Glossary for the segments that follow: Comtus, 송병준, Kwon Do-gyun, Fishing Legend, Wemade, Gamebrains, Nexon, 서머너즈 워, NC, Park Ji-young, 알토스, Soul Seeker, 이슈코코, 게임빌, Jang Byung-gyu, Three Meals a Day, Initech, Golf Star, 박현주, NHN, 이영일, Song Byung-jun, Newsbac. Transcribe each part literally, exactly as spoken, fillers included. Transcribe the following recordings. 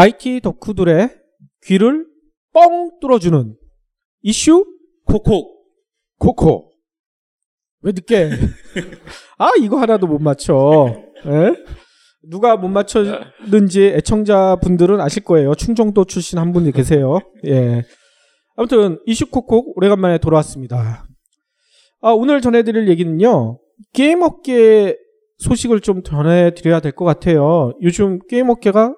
아이티 덕후들의 귀를 뻥 뚫어주는 이슈 코코 코코. 왜 늦게? 아 이거 하나도 못 맞춰. 에? 누가 못 맞췄는지 애청자분들은 아실 거예요. 충청도 출신 한 분이 계세요. 예. 아무튼 이슈 코코 오래간만에 돌아왔습니다. 아, 오늘 전해드릴 얘기는요. 게임업계 소식을 좀 전해드려야 될 것 같아요. 요즘 게임업계가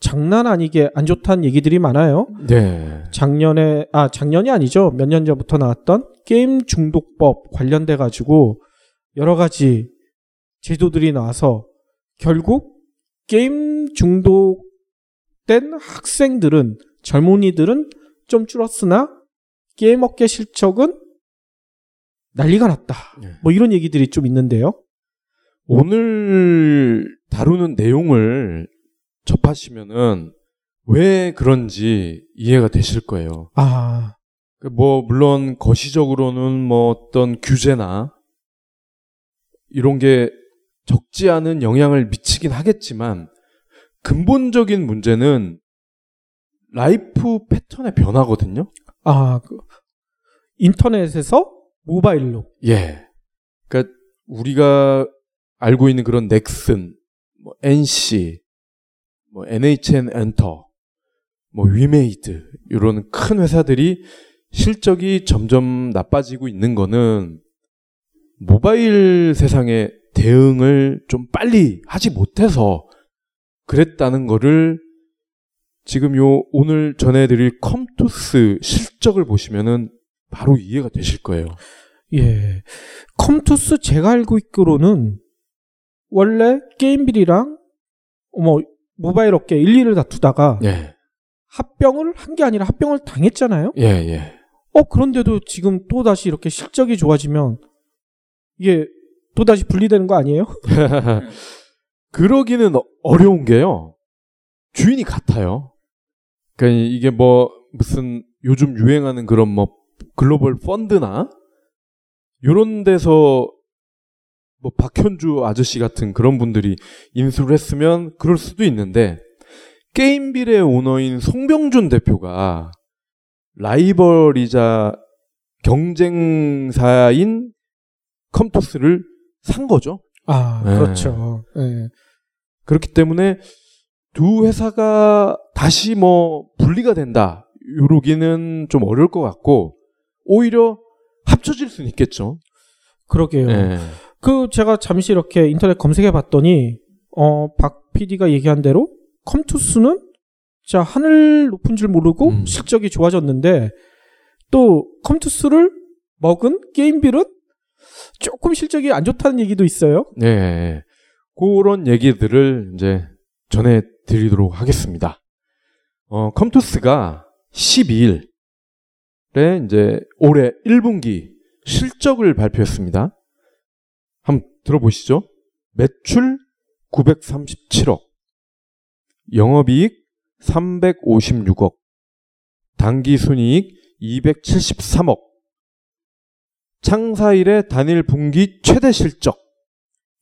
장난 아니게 안 좋다는 얘기들이 많아요. 네. 작년에, 아, 작년이 아니죠. 몇 년 전부터 나왔던 게임 중독법 관련돼가지고 여러 가지 제도들이 나와서 결국 게임 중독된 학생들은, 젊은이들은 좀 줄었으나 게임업계 실적은 난리가 났다. 네. 뭐 이런 얘기들이 좀 있는데요. 오늘 다루는 내용을 접하시면은 왜 그런지 이해가 되실 거예요. 아. 뭐, 물론 거시적으로는 뭐 어떤 규제나 이런 게 적지 않은 영향을 미치긴 하겠지만 근본적인 문제는 라이프 패턴의 변화거든요. 아, 그 인터넷에서 모바일로. 예. 그러니까 우리가 알고 있는 그런 넥슨, 뭐 엔씨, 뭐 엔에이치엔 엔터, 뭐 위메이드 이런 큰 회사들이 실적이 점점 나빠지고 있는 거는 모바일 세상에 대응을 좀 빨리 하지 못해서 그랬다는 거를 지금 요 오늘 전해드릴 컴투스 실적을 보시면은 바로 이해가 되실 거예요. 예, 컴투스 제가 알고 있기로는 원래 게임빌이랑 뭐 모바일 업계 일, 이를 다투다가 예. 합병을 한 게 아니라 합병을 당했잖아요. 예, 예. 어 그런데도 지금 또 다시 이렇게 실적이 좋아지면 이게 또 다시 분리되는 거 아니에요? 그러기는 어려운 게요. 주인이 같아요. 그러니까 이게 뭐 무슨 요즘 유행하는 그런 뭐 글로벌 펀드나 요런 데서 뭐 박현주 아저씨 같은 그런 분들이 인수를 했으면 그럴 수도 있는데 게임빌의 오너인 송병준 대표가 라이벌이자 경쟁사인 컴투스를 산 거죠. 아, 네. 그렇죠. 네. 그렇기 때문에 두 회사가 다시 뭐 분리가 된다. 요러기는 좀 어려울 것 같고 오히려 합쳐질 수는 있겠죠. 그러게요. 네. 그 제가 잠시 이렇게 인터넷 검색해 봤더니 어, 박 피디가 얘기한 대로 컴투스는 자 하늘 높은 줄 모르고 음. 실적이 좋아졌는데 또 컴투스를 먹은 게임빌은 조금 실적이 안 좋다는 얘기도 있어요. 네, 그런 얘기들을 이제 전해드리도록 하겠습니다. 어, 컴투스가 십이일에 이제 올해 일 분기 실적을 발표했습니다. 한번 들어보시죠. 매출 구백삼십칠억, 영업이익 삼백오십육억, 당기순이익 이백칠십삼억, 창사일의 단일 분기 최대 실적.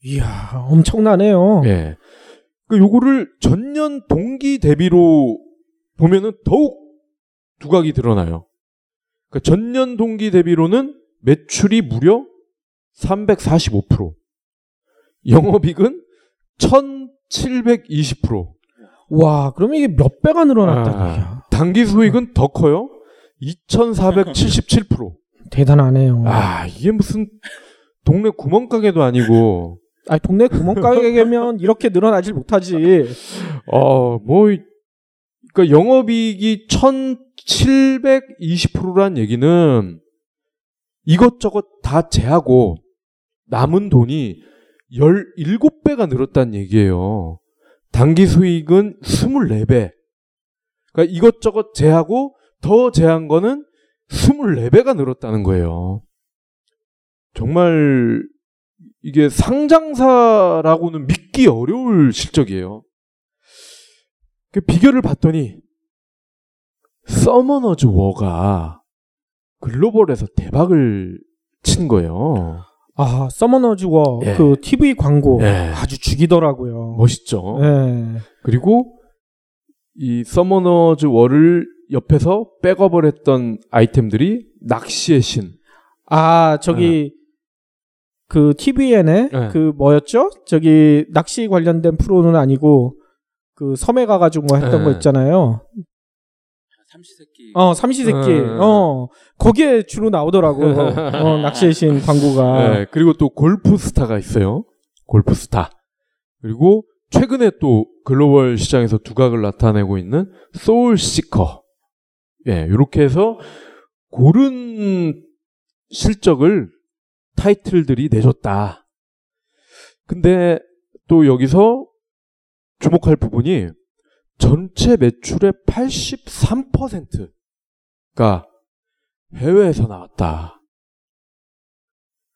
이야, 엄청나네요. 예. 그 요거를 전년 동기 대비로 보면은 더욱 두각이 드러나요. 그러니까 전년 동기 대비로는 매출이 무려 삼백사십오 퍼센트, 영업이익은 천칠백이십 퍼센트. 와, 그러면 이게 몇 배가 늘어났다는 얘기야. 단기 수익은 더 커요. 이천사백칠십칠 퍼센트. 대단하네요. 아, 이게 무슨 동네 구멍가게도 아니고. 아, 아니, 동네 구멍가게면 이렇게 늘어나질 못하지. 어, 뭐, 그러니까 영업이익이 천칠백이십 퍼센트란 얘기는 이것저것 다 제하고 남은 돈이 열일곱 배가 늘었다는 얘기예요. 단기 수익은 이십사 배. 그러니까 이것저것 제하고 더 제한 거는 이십사 배가 늘었다는 거예요. 정말 이게 상장사라고는 믿기 어려울 실적이에요. 그 비교를 봤더니 서머너즈 워가 글로벌에서 대박을 친 거예요. 아, 서머너즈 워 예. 그 티비 광고 예. 아주 죽이더라고요. 멋있죠. 예. 그리고 이 서머너즈 워를 옆에서 백업을 했던 아이템들이 낚시의 신. 아, 저기, 네. 그 티비엔에 네. 그 뭐였죠? 저기 낚시 관련된 프로는 아니고 그 섬에 가가지고 뭐 했던 네. 거 있잖아요. 삼시세끼. 어, 삼시세끼. 네. 어, 거기에 주로 나오더라고. 어, 낚시의 신 광고가. 네. 그리고 또 골프스타가 있어요. 골프스타. 그리고 최근에 또 글로벌 시장에서 두각을 나타내고 있는 소울 시커. 예, 요렇게 해서 고른 실적을 타이틀들이 내줬다. 근데 또 여기서 주목할 부분이 전체 매출의 팔십삼 퍼센트가 해외에서 나왔다.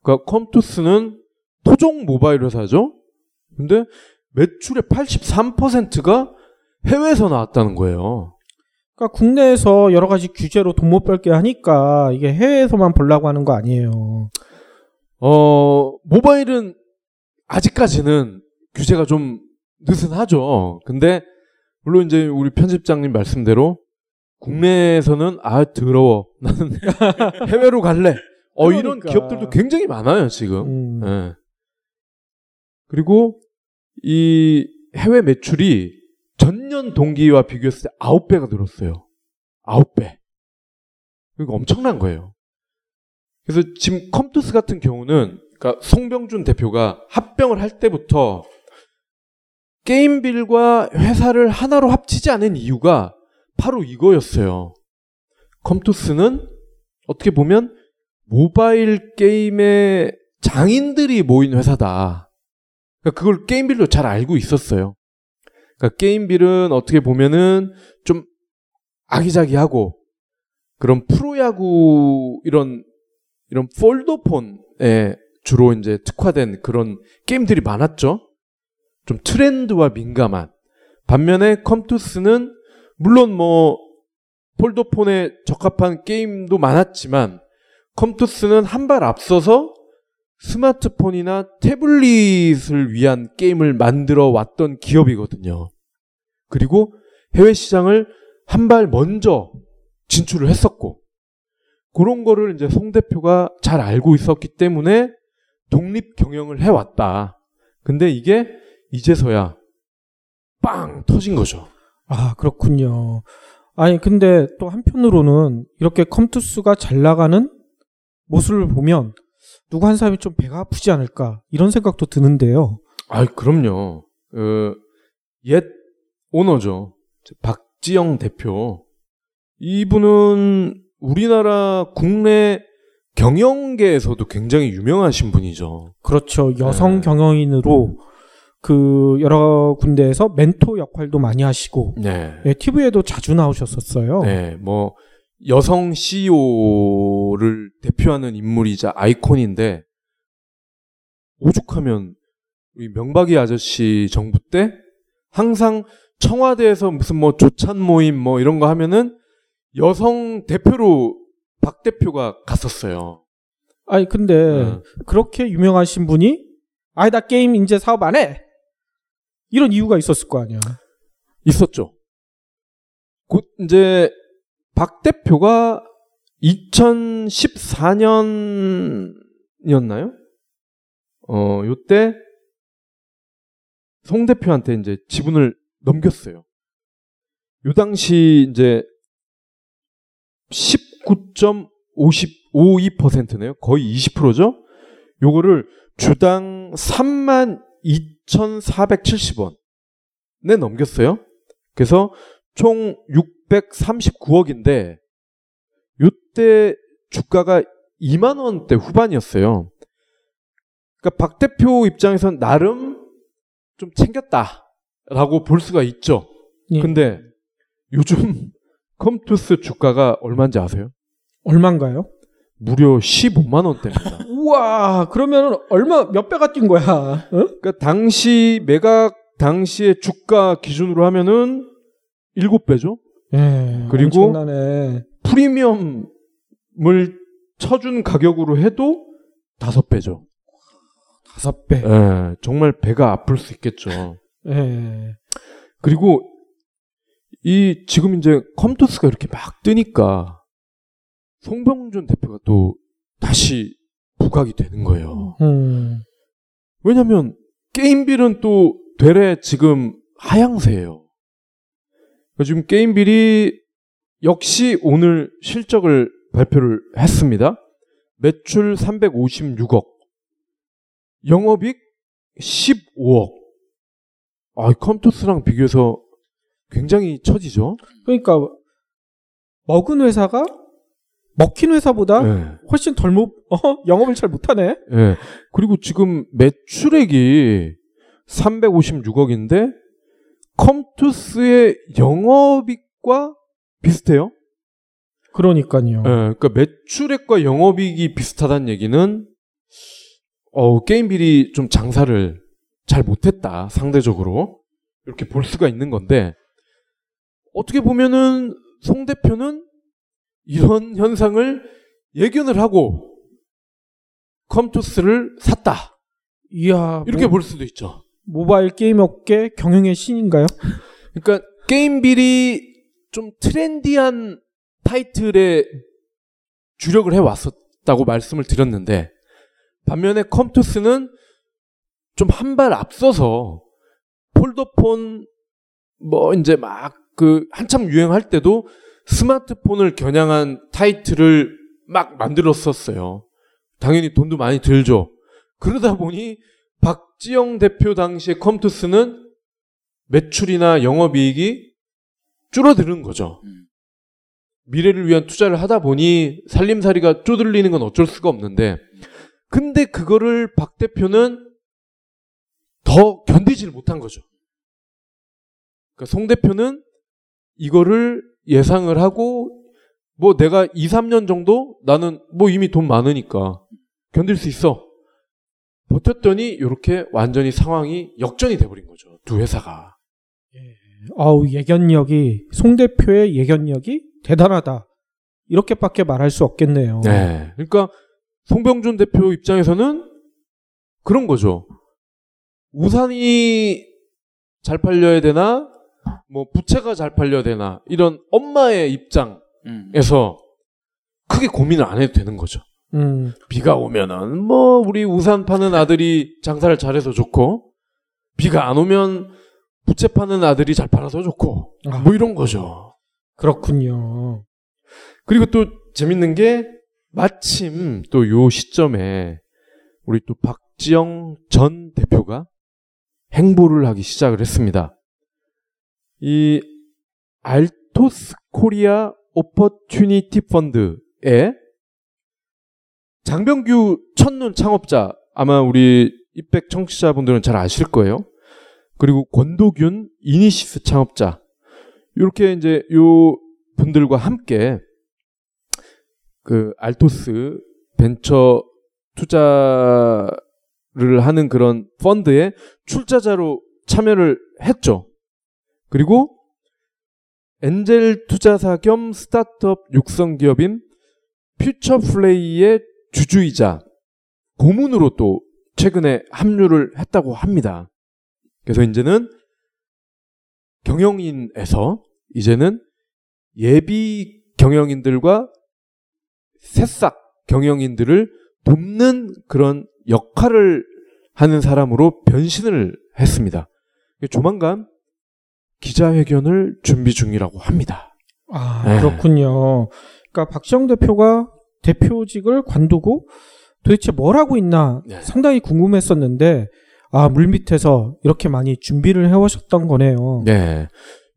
그러니까 컴투스는 토종 모바일 회사죠. 근데 매출의 팔십삼 퍼센트가 해외에서 나왔다는 거예요. 그러니까 국내에서 여러 가지 규제로 돈 못 벌게 하니까 이게 해외에서만 보려고 하는 거 아니에요. 어, 모바일은 아직까지는 규제가 좀 느슨하죠. 근데 물론 이제 우리 편집장님 말씀대로 국내에서는 아 더러워 나는 해외로 갈래. 어 그러니까. 이런 기업들도 굉장히 많아요 지금. 음. 네. 그리고 이 해외 매출이 전년 동기와 비교했을 때 아홉 배가 늘었어요. 아홉 배. 그러니까 엄청난 거예요. 그래서 지금 컴투스 같은 경우는 그러니까 송병준 대표가 합병을 할 때부터 게임빌과 회사를 하나로 합치지 않은 이유가 바로 이거였어요. 컴투스는 어떻게 보면 모바일 게임의 장인들이 모인 회사다. 그러니까 그걸 게임빌로 잘 알고 있었어요. 그러니까 게임빌은 어떻게 보면은 좀 아기자기하고 그런 프로야구 이런 이런 폴더폰에 주로 이제 특화된 그런 게임들이 많았죠. 좀 트렌드와 민감한. 반면에 컴투스는 물론 뭐 폴더폰에 적합한 게임도 많았지만 컴투스는 한 발 앞서서 스마트폰이나 태블릿을 위한 게임을 만들어 왔던 기업이거든요. 그리고 해외 시장을 한 발 먼저 진출을 했었고 그런 거를 이제 송 대표가 잘 알고 있었기 때문에 독립 경영을 해왔다. 근데 이게 이제서야 빵 터진 거죠. 아 그렇군요. 아니 근데 또 한편으로는 이렇게 컴투스가 잘 나가는 모습을 보면 누구 한 사람이 좀 배가 아프지 않을까 이런 생각도 드는데요. 아 그럼요. 그 옛 오너죠. 박지영 대표. 이분은 우리나라 국내 경영계에서도 굉장히 유명하신 분이죠. 그렇죠. 여성 네. 경영인으로 그 여러 군데에서 멘토 역할도 많이 하시고 네. 네, 티비에도 자주 나오셨었어요. 네, 뭐 여성 씨이오를 대표하는 인물이자 아이콘인데 오죽하면 우리 명박이 아저씨 정부 때 항상 청와대에서 무슨 뭐 조찬 모임 뭐 이런 거 하면은 여성 대표로 박 대표가 갔었어요. 아니 근데 네. 그렇게 유명하신 분이 아이 나 게임 이제 사업 안 해. 이런 이유가 있었을 거 아니야. 있었죠. 곧 이제 박 대표가 이천십사 년이었나요? 어, 요때 송 대표한테 이제 지분을 넘겼어요. 요 당시 이제 십구 점 오이퍼센트네요. 거의 이십 퍼센트죠. 요거를 주당 삼만 이천사백칠십 원에 넘겼어요. 그래서 총 육백삼십구 억인데 이때 주가가 이만 원대 후반이었어요. 그러니까 박 대표 입장에선 나름 좀 챙겼다라고 볼 수가 있죠. 예. 근데 요즘 컴투스 주가가 얼마인지 아세요? 얼마인가요? 무려 십오만 원대입니다. 우와, 그러면 얼마, 몇 배가 뛴 거야? 응? 그러니까 당시 매각 당시의 주가 기준으로 하면은 일곱 배죠? 예. 그리고 엄청나네. 프리미엄을 쳐준 가격으로 해도 다섯 배죠. 다섯 배. 예. 정말 배가 아플 수 있겠죠. 예. 그리고 이 지금 이제 컴투스가 이렇게 막 뜨니까 송병준 대표가 또 다시 부각이 되는 거예요. 음. 왜냐면 게임빌은 또 되레 지금 하향세예요. 지금 게임빌이 역시 오늘 실적을 발표를 했습니다. 매출 삼백오십육억, 영업이익 십오억. 아, 컴투스랑 비교해서 굉장히 처지죠. 그러니까 먹은 회사가 먹힌 회사보다 네. 훨씬 덜 못, 어? 영업을 잘 못하네. 네. 그리고 지금 매출액이 삼백오십육억인데 컴투스의 영업이익과 비슷해요. 그러니까요. 네. 그러니까 매출액과 영업이익이 비슷하다는 얘기는 어, 게임빌이 좀 장사를 잘 못했다 상대적으로 이렇게 볼 수가 있는 건데 어떻게 보면은 송 대표는 이런 현상을 예견을 하고 컴투스를 샀다. 이야, 이렇게 뭐, 볼 수도 있죠. 모바일 게임 업계 경영의 신인가요? 그러니까 게임빌이 좀 트렌디한 타이틀에 주력을 해왔었다고 말씀을 드렸는데 반면에 컴투스는 좀 한 발 앞서서 폴더폰 뭐 이제 막 그 한참 유행할 때도 스마트폰을 겨냥한 타이틀을 막 만들었었어요. 당연히 돈도 많이 들죠. 그러다 보니 박지영 대표 당시의 컴투스는 매출이나 영업이익이 줄어드는 거죠. 미래를 위한 투자를 하다 보니 살림살이가 쪼들리는 건 어쩔 수가 없는데 근데 그거를 박 대표는 더 견디질 못한 거죠. 그러니까 송 대표는 이거를 예상을 하고 뭐 내가 이, 삼 년 정도 나는 뭐 이미 돈 많으니까 견딜 수 있어. 버텼더니 이렇게 완전히 상황이 역전이 돼버린 거죠. 두 회사가. 예. 아우 예견력이 송 대표의 예견력이 대단하다. 이렇게밖에 말할 수 없겠네요. 네. 그러니까 송병준 대표 입장에서는 그런 거죠. 우산이 잘 팔려야 되나? 뭐 부채가 잘 팔려야 되나? 이런 엄마의 입장에서 음. 크게 고민을 안 해도 되는 거죠. 음. 비가 오면은 뭐 우리 우산 파는 아들이 장사를 잘해서 좋고 비가 안 오면 부채 파는 아들이 잘 팔아서 좋고 뭐 이런 거죠. 그렇군요. 그리고 또 재밌는 게 마침 또 요 시점에 우리 또 박지영 전 대표가 행보를 하기 시작을 했습니다. 이 알토스 코리아 오퍼튜니티 펀드에 장병규 첫눈 창업자 아마 우리 입백 청취자분들은 잘 아실 거예요. 그리고 권도균 이니시스 창업자 이렇게 이제 요 분들과 함께 그 알토스 벤처 투자를 하는 그런 펀드에 출자자로 참여를 했죠. 그리고 엔젤 투자사 겸 스타트업 육성 기업인 퓨처플레이의 주주이자 고문으로 또 최근에 합류를 했다고 합니다. 그래서 이제는 경영인에서 이제는 예비 경영인들과 새싹 경영인들을 돕는 그런 역할을 하는 사람으로 변신을 했습니다. 조만간 기자회견을 준비 중이라고 합니다. 아, 네. 그렇군요. 그러니까 박지영 대표가 대표직을 관두고 도대체 뭘 하고 있나 네. 상당히 궁금했었는데 아, 물밑에서 이렇게 많이 준비를 해오셨던 거네요. 네.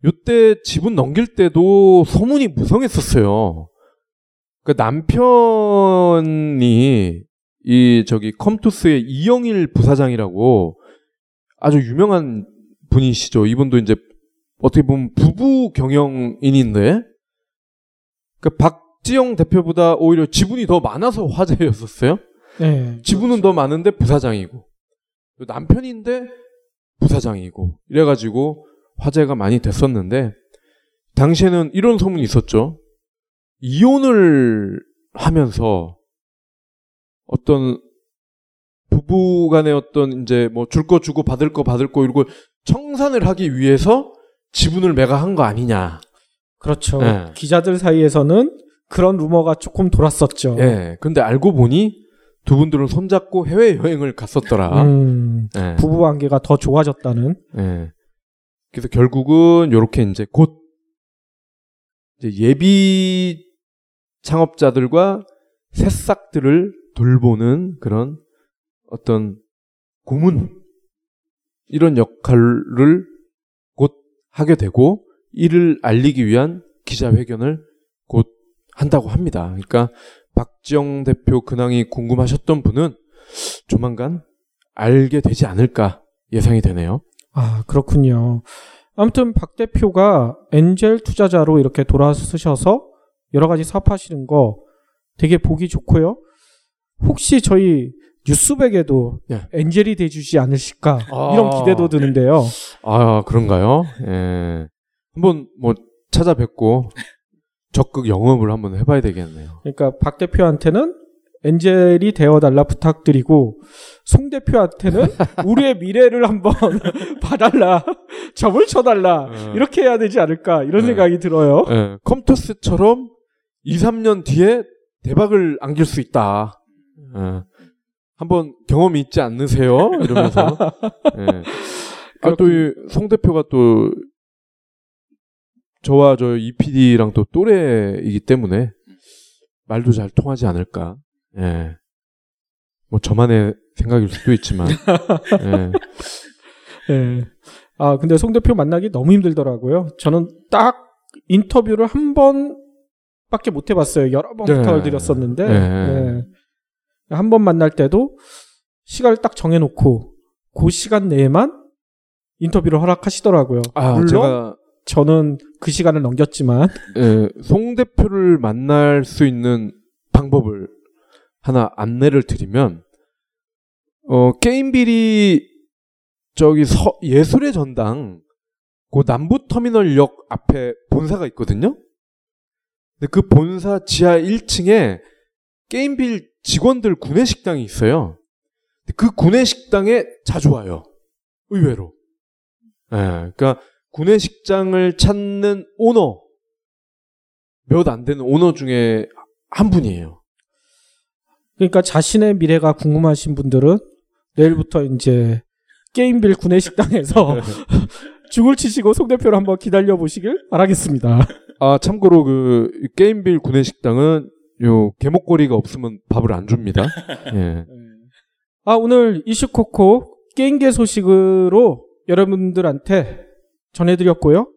이때 지분 넘길 때도 소문이 무성했었어요. 그 남편이 이 저기 컴투스의 이영일 부사장이라고 아주 유명한 분이시죠. 이분도 이제 어떻게 보면 부부 경영인인데 그 박지영 대표보다 오히려 지분이 더 많아서 화제였었어요. 네, 지분은 그렇죠. 더 많은데 부사장이고 남편인데 부사장이고 이래가지고 화제가 많이 됐었는데 당시에는 이런 소문이 있었죠. 이혼을 하면서 어떤 부부 간의 어떤 이제 뭐 줄 거 주고 받을 거 받을 거 이걸 청산을 하기 위해서 지분을 매각한 거 아니냐. 그렇죠. 네. 기자들 사이에서는 그런 루머가 조금 돌았었죠. 예. 네. 근데 알고 보니 두 분들은 손잡고 해외여행을 갔었더라. 음, 네. 부부관계가 더 좋아졌다는. 네. 그래서 결국은 요렇게 이제 곧 이제 예비 창업자들과 새싹들을 돌보는 그런 어떤 고문 이런 역할을 곧 하게 되고 이를 알리기 위한 기자회견을 곧 한다고 합니다. 그러니까 박지영 대표 근황이 궁금하셨던 분은 조만간 알게 되지 않을까 예상이 되네요. 아, 그렇군요. 아무튼 박 대표가 엔젤 투자자로 이렇게 돌아서셔서 여러 가지 사업하시는 거 되게 보기 좋고요. 혹시 저희 뉴스백에도 예. 엔젤이 돼주지 않으실까 아, 이런 기대도 드는데요. 아, 그런가요? 예. 한번 뭐 찾아뵙고 적극 영업을 한번 해봐야 되겠네요. 그러니까 박 대표한테는 엔젤이 되어달라 부탁드리고 송 대표한테는 우리의 미래를 한번 봐달라, 점을 쳐달라 네. 이렇게 해야 되지 않을까 이런 네. 생각이 들어요. 네. 컴투스처럼 이, 삼 년 뒤에 대박을 안길 수 있다. 네. 한번 경험이 있지 않으세요? 이러면서 네. 아, 또 이 송 대표가 또 저와 저 이피디랑 또 또래이기 때문에 말도 잘 통하지 않을까. 예. 뭐 저만의 생각일 수도 있지만. 예. 예. 아, 근데 송 대표 만나기 너무 힘들더라고요. 저는 딱 인터뷰를 한 번밖에 못 해봤어요. 여러 번 부탁을 예. 드렸었는데. 예. 예. 한 번 만날 때도 시간을 딱 정해놓고 그 시간 내에만 인터뷰를 허락하시더라고요. 아, 물론 제가... 저는 그 시간을 넘겼지만 예, 송 대표를 만날 수 있는 방법을 하나 안내를 드리면 어, 게임비리 저기 서, 예술의 전당 그 남부터미널역 앞에 본사가 있거든요. 근데 그 본사 지하 일 층에 게임빌 직원들 구내식당이 있어요. 근데 그 구내식당에 자주 와요. 의외로. 예, 그러니까 구내식장을 찾는 오너 몇 안 되는 오너 중에 한 분이에요. 그러니까 자신의 미래가 궁금하신 분들은 내일부터 이제 게임빌 구내식당에서 죽을 치시고 송 대표를 한번 기다려보시길 바라겠습니다. 아, 참고로 그 게임빌 구내식당은 요 개목걸이가 없으면 밥을 안 줍니다. 예. 아, 오늘 이슈코코 게임계 소식으로 여러분들한테 전해드렸고요.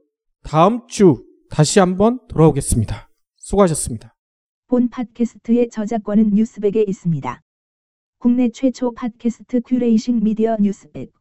다음 주 다시 한번 돌아오겠습니다. 수고하셨습니다. 본 팟캐스트의 저작권은 뉴스백에 있습니다. 국내 최초 팟캐스트 큐레이싱 미디어 뉴스백.